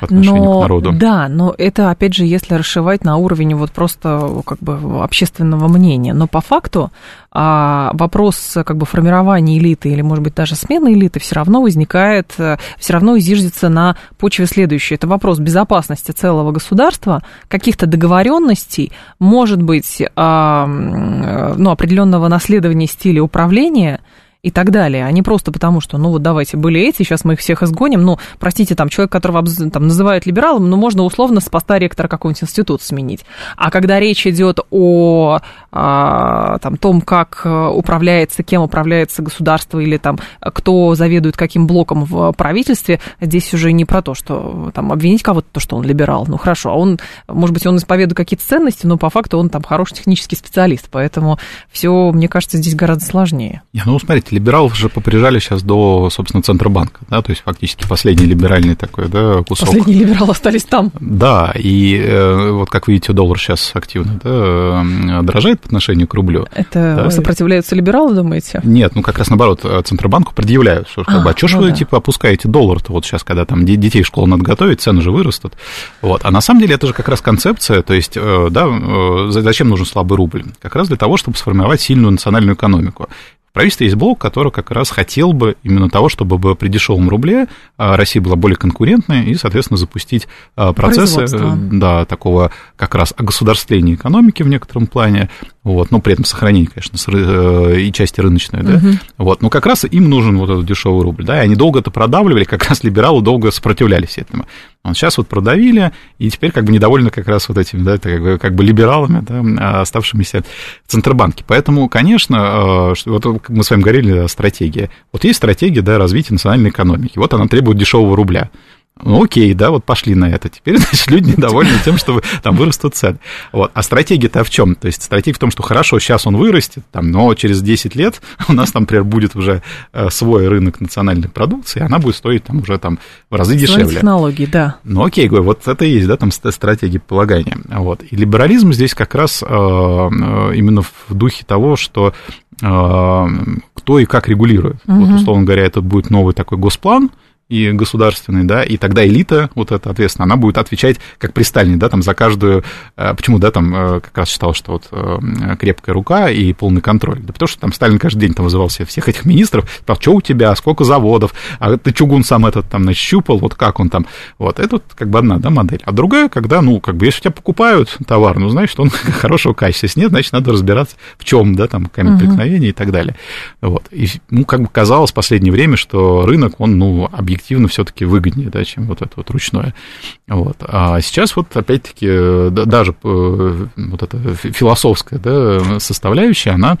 отношению но, к народу. Да, но это, опять же, если расшивать на уровень вот просто как бы общественного мнения. Но по факту вопрос как бы формирования элиты или, может быть, даже смены элиты все равно возникает, все равно изиждется на почве следующей. Это вопрос безопасности целого государства, каких-то договоренностей, может быть, ну, определенного наследования стиля управления и так далее, а не просто потому, что, ну, вот давайте, были эти, сейчас мы их всех изгоним, ну, простите, там, человек, которого там называют либералом, ну, можно условно с поста ректора какого-нибудь института сменить. А когда речь идет о а, там, том, как управляется, кем управляется государство или там, кто заведует каким блоком в правительстве, здесь уже не про то, что там обвинить кого-то, то, что он либерал, ну, хорошо, а он, может быть, он исповедует какие-то ценности, но по факту он там хороший технический специалист, поэтому все, мне кажется, здесь гораздо сложнее. Yeah, ну, смотрите, либералов же поприжали сейчас до, собственно, Центробанка, да, то есть фактически последний либеральный такой, да, кусок. Последние либералы остались там. Да, и э, вот как видите, доллар сейчас активно да, дорожает по отношению к рублю. Это да. Сопротивляются либералы, думаете? Нет, ну как раз наоборот, Центробанку предъявляют, что а, а что ж ну вы, да. типа, опускаете доллар-то вот сейчас, когда там детей в школу надо готовить, цены же вырастут, вот, а на самом деле это же как раз концепция, то есть, да, зачем нужен слабый рубль? Как раз для того, чтобы сформировать сильную национальную экономику. В правительстве есть блок, который как раз хотел бы именно того, чтобы при дешевом рубле Россия была более конкурентной и, соответственно, запустить процессы да, такого как раз огосударствления экономики в некотором плане, вот, но при этом сохранение, конечно, и части рыночной. Да? Угу. Вот, но как раз им нужен вот этот дешевый рубль. Да? И они долго это продавливали, как раз либералы долго сопротивлялись этому. Вот сейчас вот продавили, и теперь как бы недовольны как раз вот этими, да, как бы, как бы либералами, да, оставшимися в Центробанке. Поэтому, конечно, вот мы с вами говорили о стратегии. Вот есть стратегия, да, развития национальной экономики. Вот она требует дешевого рубля. Ну, окей, да, вот пошли на это. Теперь, значит, люди недовольны тем, что там вырастут цены. Вот. А стратегия-то в чем? То есть стратегия в том, что хорошо, сейчас он вырастет, там, но через десять лет у нас там, например, будет уже свой рынок национальной продукции, и она будет стоить там уже там, в разы дешевле. Свои технологии, да. Ну, окей, вот это и есть, да, там стратегия полагания. Вот. И либерализм здесь как раз именно в духе того, что кто и как регулирует. Угу. Вот, условно говоря, это будет новый такой госплан, и государственный, да, и тогда элита, вот эта, ответственно, она будет отвечать, как при Сталине, да, там, за каждую... Почему, да, там, как раз считал, что вот крепкая рука и полный контроль? Да потому что там Сталин каждый день там вызывал себе всех этих министров, спрашивал, что у тебя, сколько заводов, а ты чугун сам этот там нащупал, вот как он там, вот, это вот как бы одна, да, модель. А другая, когда, ну, как бы, если у тебя покупают товар, ну, значит, он хорошего качества, если нет, значит, надо разбираться, в чем, да, там, камень преткновения и так далее. Вот, и, ну, как бы казалось в последнее время, что рынок, он, ну, объективно все-таки выгоднее, да, чем вот это вот ручное. Вот. А сейчас вот опять-таки даже вот эта философская, да, составляющая, она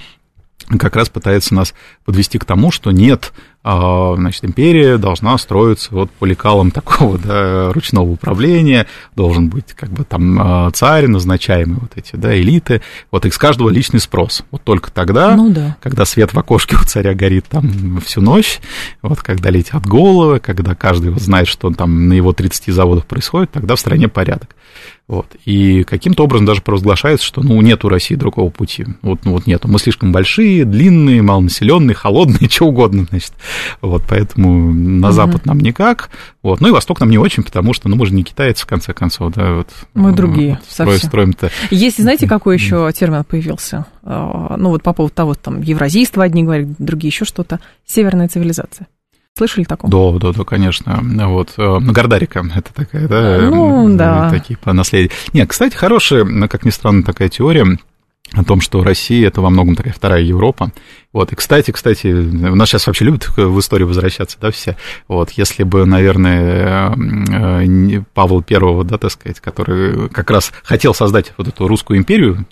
как раз пытается нас подвести к тому, что нет, значит, империя должна строиться вот по лекалам такого, да, ручного управления, должен быть как бы там царь, назначаемые вот эти, да, элиты, вот из каждого личный спрос. Вот только тогда, ну, да. когда свет в окошке у царя горит там всю ночь, вот когда летят головы, когда каждый вот знает, что там на его тридцати заводах происходит, тогда в стране порядок. Вот. И каким-то образом даже провозглашается, что ну, нет у России другого пути. Вот, ну, вот нету. Мы слишком большие, длинные, малонаселенные, холодные, что угодно, значит. Вот, поэтому на угу. Запад нам никак. Вот. Ну и Восток нам не очень, потому что ну, мы же не китайцы, в конце концов. Да, вот, мы другие вот, совсем. Строим-то... Есть, знаете, какой еще термин появился? Ну вот по поводу того, там евразийство одни говорят, другие еще что-то. Северная цивилизация. Слышали такого? Да, да, да, конечно. Вот. Гордарика это такая, да? Ну, да. Такие по наследию. Нет, кстати, хорошая, как ни странно, такая теория о том, что Россия – это во многом такая вторая Европа. Вот, и, кстати, кстати, у нас сейчас вообще любят в историю возвращаться, да, все. Вот, если бы, наверное, Павел I, да, так сказать, который как раз хотел создать вот эту русскую империю,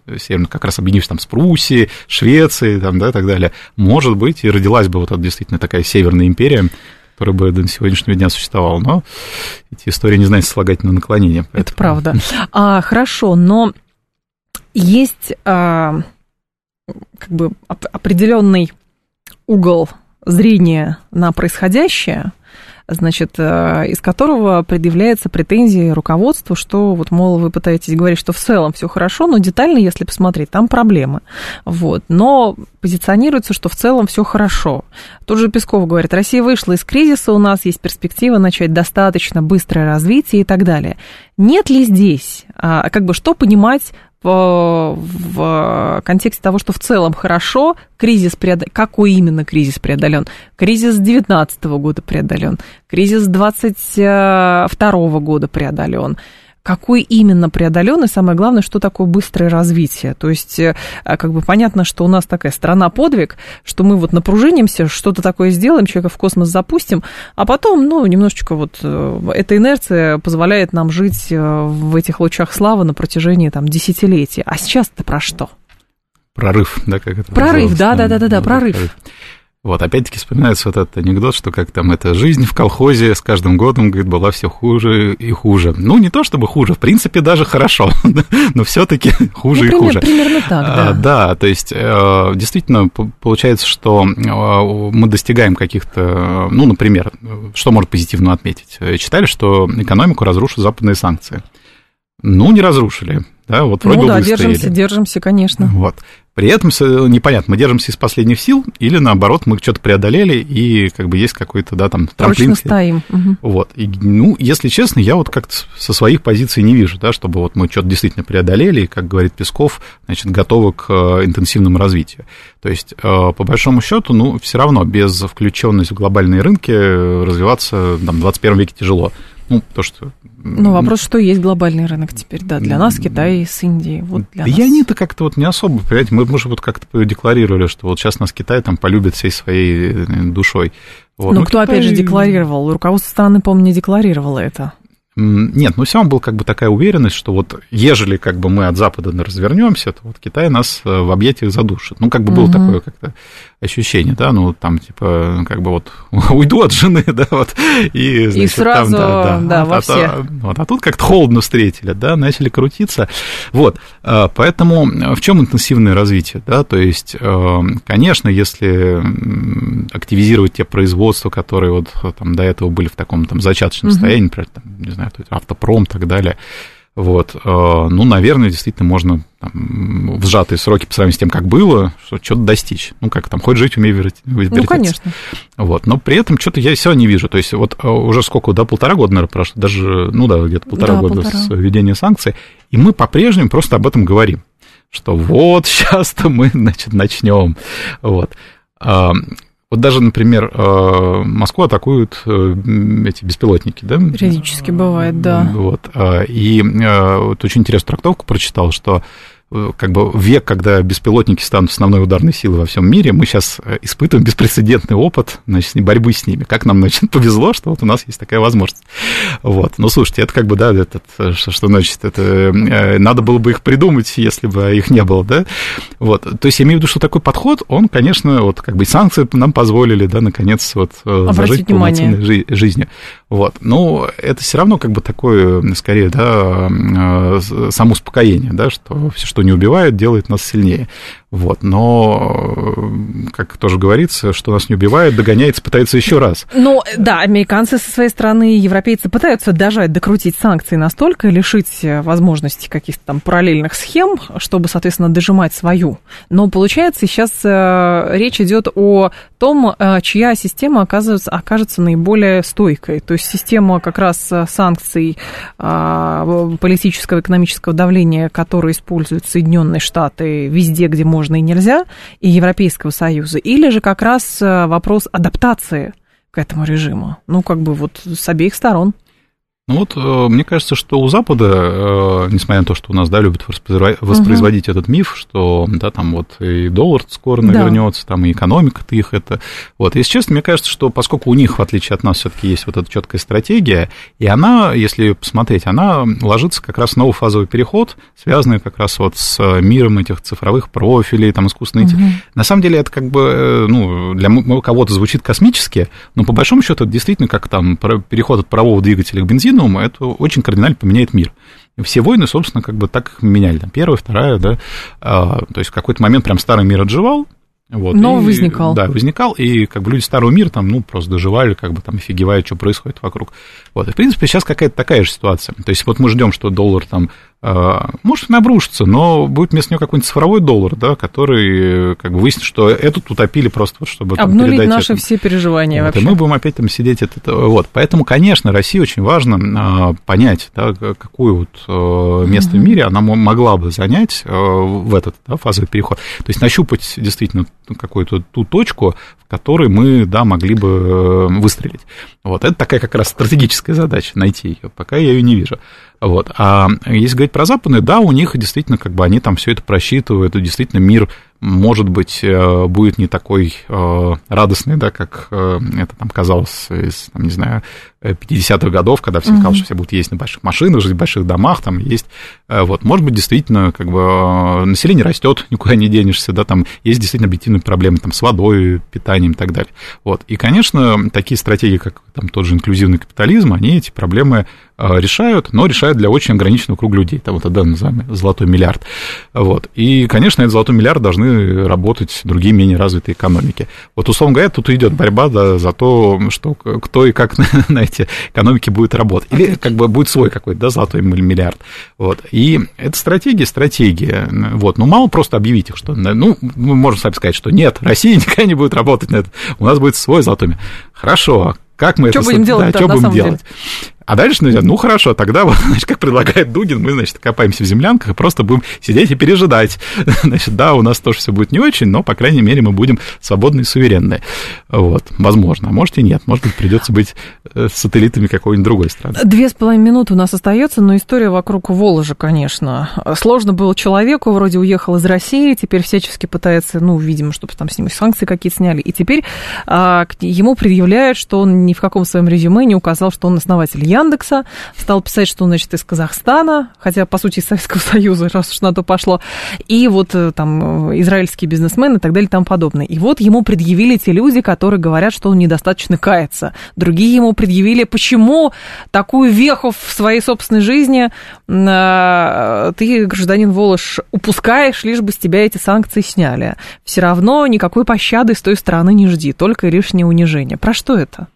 как раз объединившись там с Пруссией, Швецией, там, да, и так далее, может быть, и родилась бы вот эта действительно такая Северная империя, который бы до сегодняшнего дня существовал. Но эти истории не знают слагательного наклонения. Поэтому... Это правда. А, хорошо, но есть а, как бы определенный угол зрения на происходящее, значит, из которого предъявляется претензии руководству, что вот, мол, вы пытаетесь говорить, что в целом все хорошо, но детально, если посмотреть, там проблемы. Вот. Но позиционируется, что в целом все хорошо. Тот же Песков говорит, Россия вышла из кризиса, у нас есть перспектива начать достаточно быстрое развитие и так далее. Нет ли здесь, как бы, что понимать в, в контексте того, что в целом хорошо, кризис преодолен, какой именно кризис преодолен? Кризис две тысячи девятнадцатого года преодолен, кризис две тысячи двадцать второго года преодолен. Какой именно преодолен, и самое главное, что такое быстрое развитие? То есть, как бы понятно, что у нас такая страна-подвиг, что мы вот напружинимся, что-то такое сделаем, человека в космос запустим, а потом, ну, немножечко вот эта инерция позволяет нам жить в этих лучах славы на протяжении, там, десятилетий. А сейчас-то про что? Прорыв, да, как это Прорыв, да-да-да-да, прорыв. прорыв. Вот, опять-таки вспоминается вот этот анекдот, что как там эта жизнь в колхозе с каждым годом, говорит, была все хуже и хуже. Ну, не то чтобы хуже, в принципе, даже хорошо, но все-таки хуже ну, и пример, хуже. Примерно так, да. А, да, то есть, действительно, получается, что мы достигаем каких-то, ну, например, что можно позитивно отметить? Читали, что экономику разрушат западные санкции. Ну, не разрушили. Да, вот вроде ну да, держимся, держимся, конечно. Вот. При этом непонятно, мы держимся из последних сил или, наоборот, мы что-то преодолели и как бы есть какой-то, да, там, трамплин. Прочно стоим. Угу. Вот. И, ну, если честно, я вот как-то со своих позиций не вижу, да, чтобы вот мы что-то действительно преодолели, и, как говорит Песков, значит, готовы к интенсивному развитию. То есть, по большому счету, ну, все равно без включенности в глобальные рынки развиваться там, в двадцать первом веке тяжело. Ну, то, что... ну, вопрос, что есть глобальный рынок теперь, да, для нас, Китай с Индией, вот для да нас. И они-то как-то вот не особо, понимаете, мы, мы же вот как-то декларировали, что вот сейчас нас Китай там полюбит всей своей душой. Вот. Ну, кто Китай... опять же декларировал? Руководство страны, по-моему, не декларировало это. Нет, ну, все равно была как бы такая уверенность, что вот ежели как бы мы от Запада развернемся, то вот Китай нас в объятиях задушит. Ну, как бы было угу. такое как-то ощущение, да, ну, там, типа, как бы вот уйду от жены, да, вот, и, значит, и сразу, там, да, да, да вот, во а, все. А, вот, а тут как-то холодно встретили, да, начали крутиться, вот, поэтому в чем интенсивное развитие, да, то есть, конечно, если активизировать те производства, которые вот там до этого были в таком там зачаточном угу. состоянии, например, там, не знаю, автопром и так далее, вот, ну, наверное, действительно можно там, в сжатые сроки по сравнению с тем, как было, что, что-то достичь. Ну, как там, хоть жить, умей вертеться. Ну, конечно. Вот, но при этом что-то я все не вижу. То есть вот уже сколько, да, полтора года, наверное, прошло, даже, ну, да, где-то полтора да, года полтора. С введения санкций, и мы по-прежнему просто об этом говорим, что вот сейчас-то мы, значит, начнем. Вот. Вот даже, например, Москву атакуют эти беспилотники, да? Периодически бывает, да. Вот. И вот очень интересную трактовку прочитал, что как бы век, когда беспилотники станут основной ударной силой во всем мире, мы сейчас испытываем беспрецедентный опыт, значит, борьбы с ними. Как нам, значит, повезло, что вот у нас есть такая возможность. Вот. Ну, слушайте, это как бы, да, этот, что, что значит, это надо было бы их придумать, если бы их не было, да. Вот. То есть я имею в виду, что такой подход, он, конечно, вот как бы санкции нам позволили, да, наконец, вот зажить полноценной жи- жизнью. Вот. Ну, это все равно как бы такое, скорее, да, самоуспокоение, да, что все, что не убивают, делает нас сильнее. Вот. Но, как тоже говорится, что нас не убивают, догоняется, пытается еще раз. Ну, да, американцы со своей стороны, европейцы пытаются дожать, докрутить санкции настолько, лишить возможности каких-то там параллельных схем, чтобы, соответственно, дожимать свою. Но, получается, сейчас речь идет о том, чья система окажется, окажется наиболее стойкой. То есть система как раз санкций политического, экономического давления, которые используют Соединенные Штаты везде, где можно и нельзя, и Европейского Союза, или же как раз вопрос адаптации к этому режиму, ну, как бы вот с обеих сторон. Ну вот, мне кажется, что у Запада, несмотря на то, что у нас, да, любят воспроизводить угу. этот миф, что, да, там вот и доллар скоро навернется, да. там и экономика-то их это, вот, если честно, мне кажется, что поскольку у них, в отличие от нас, все-таки есть вот эта четкая стратегия, и она, если посмотреть, она ложится как раз в новый фазовый переход, связанный как раз вот с миром этих цифровых профилей, там, искусственной угу. На самом деле это как бы, ну, для кого-то звучит космически, но по большому счету это действительно как там переход от парового двигателя к бензину, это очень кардинально поменяет мир. Все войны, собственно, как бы так меняли. Первая, вторая, да. То есть в какой-то момент прям старый мир отживал, Вот, но и, возникал. Да, возникал, и как бы люди старого мира там, ну, просто доживали, как бы там офигевают, что происходит вокруг. Вот, и, в принципе, сейчас какая-то такая же ситуация. То есть, вот мы ждем, что доллар там, э, может, он обрушится, но будет вместо него какой-нибудь цифровой доллар, да, который, как бы, выяснит, что этот утопили просто, вот, чтобы там, передать... Обнулить наши это, все переживания вот, вообще. И мы будем опять там сидеть, это, это, вот. Поэтому, конечно, России очень важно э, понять, да, какое вот э, место mm-hmm. в мире она могла бы занять э, в этот, да, фазовый переход. То есть, нащупать действительно какую-то ту точку, в которой мы, да, могли бы выстрелить. Вот, это такая как раз стратегическая задача, найти ее, пока я ее не вижу. Вот, а если говорить про западные, да, у них действительно, как бы, они там все это просчитывают, и действительно мир, может быть, будет не такой радостный, да, как это там казалось из, там, не знаю, пятидесятых годов, когда всем казалось, что все будут ездить на больших машинах, жить в больших домах, там есть, вот, может быть, действительно, как бы, население растет, никуда не денешься, да, там есть действительно объективные проблемы там с водой, питанием и так далее, вот, и, конечно, такие стратегии, как там тот же инклюзивный капитализм, они эти проблемы решают, но решают для очень ограниченного круга людей, там вот это называемый золотой миллиард, вот, и, конечно, этот золотой миллиард должны работать другие менее развитые экономики. Вот, условно говоря, тут идет борьба, да, за то, что кто и как на эти экономики будет работать, или как бы будет свой какой-то, да, золотой миллиард, вот, и это стратегия, стратегия, вот, ну, мало просто объявить их, что, ну, мы можем сами сказать, что нет, Россия никогда не будет работать на это, у нас будет свой золотой миллиард, хорошо, как мы что это... Будем делать, да, что будем делать? Деле? А дальше, ну, ну хорошо, тогда, вот, значит, как предлагает Дугин, мы, значит, копаемся в землянках и просто будем сидеть и пережидать. Значит, да, у нас тоже все будет не очень, но, по крайней мере, мы будем свободны и суверенны. Вот, возможно. А может и нет. Может быть, придется быть сателлитами какой-нибудь другой страны. Две с половиной минуты у нас остается, но история вокруг Воложа, конечно. Сложно было человеку, вроде уехал из России, теперь всячески пытается, ну, видимо, чтобы там с ним санкции какие-то сняли. И теперь а, ему предъявляют, что он ни в каком своем резюме не указал, что он основатель Я. Яндекса, стал писать, что он, значит, из Казахстана, хотя, по сути, из Советского Союза, раз уж на то пошло, и вот там израильские бизнесмены и так далее и тому подобное. И вот ему предъявили те люди, которые говорят, что он недостаточно кается. Другие ему предъявили, почему такую веху в своей собственной жизни ты, гражданин Волож, упускаешь, лишь бы с тебя эти санкции сняли. Все равно никакой пощады с той стороны не жди, только лишнее унижение. Про что это?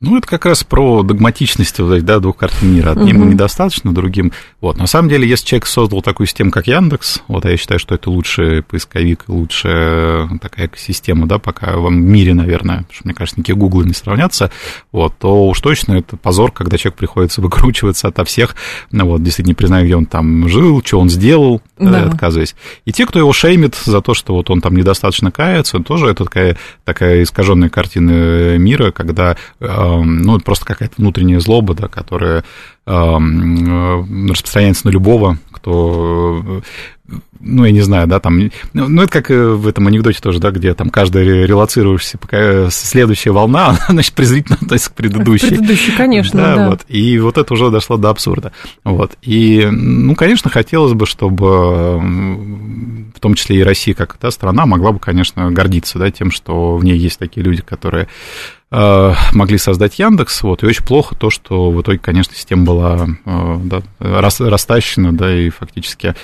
Ну, это как раз про догматичность, да, двух картин мира. Одним угу. недостаточно, другим... Вот. На самом деле, если человек создал такую систему, как Яндекс, вот, а я считаю, что это лучший поисковик, лучшая такая экосистема, да, пока в мире, наверное, потому что, мне кажется, никакие гуглы не сравнятся, вот, то уж точно это позор, когда человек приходится выкручиваться ото всех, ну, вот, действительно, не признаю, где он там жил, что он сделал, да. Отказываясь. И те, кто его шеймит за то, что вот он там недостаточно кается, тоже это такая, такая искаженная картина мира, когда... Ну, это просто какая-то внутренняя злоба, да, которая э, распространяется на любого, кто... Ну, я не знаю, да, там... Ну, это как в этом анекдоте тоже, да, где там каждая релацирующаяся, пока следующая волна, она, значит, презрительно относится к предыдущей. К предыдущей, конечно, да. да. Вот, и вот это уже дошло до абсурда. Вот. И, ну, конечно, хотелось бы, чтобы в том числе и Россия, как та страна, могла бы, конечно, гордиться, да, тем, что в ней есть такие люди, которые могли создать Яндекс, вот, и очень плохо то, что в итоге, конечно, система была, да, растащена, да, и фактически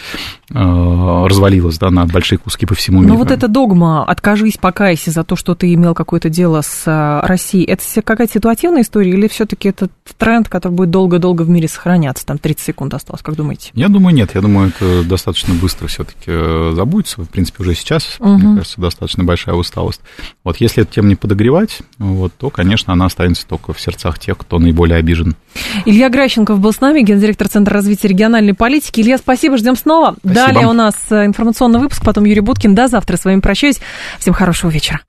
развалилась, да, на большие куски по всему миру. Но вот эта догма «откажись, покайся за то, что ты имел какое-то дело с Россией», это какая-то ситуативная история или все-таки это тренд, который будет долго-долго в мире сохраняться? Там тридцать секунд осталось, как думаете? Я думаю, нет. Я думаю, это достаточно быстро все-таки забудется. В принципе, уже сейчас, угу. мне кажется, достаточно большая усталость. Вот если эту тему не подогревать, вот, то, конечно, она останется только в сердцах тех, кто наиболее обижен. Илья Гращенков был с нами, гендиректор Центра развития региональной политики. Илья, спасибо, ждем снова. Спасибо. Далее у нас информационный выпуск, потом Юрий Будкин. До завтра. С вами прощаюсь. Всем хорошего вечера.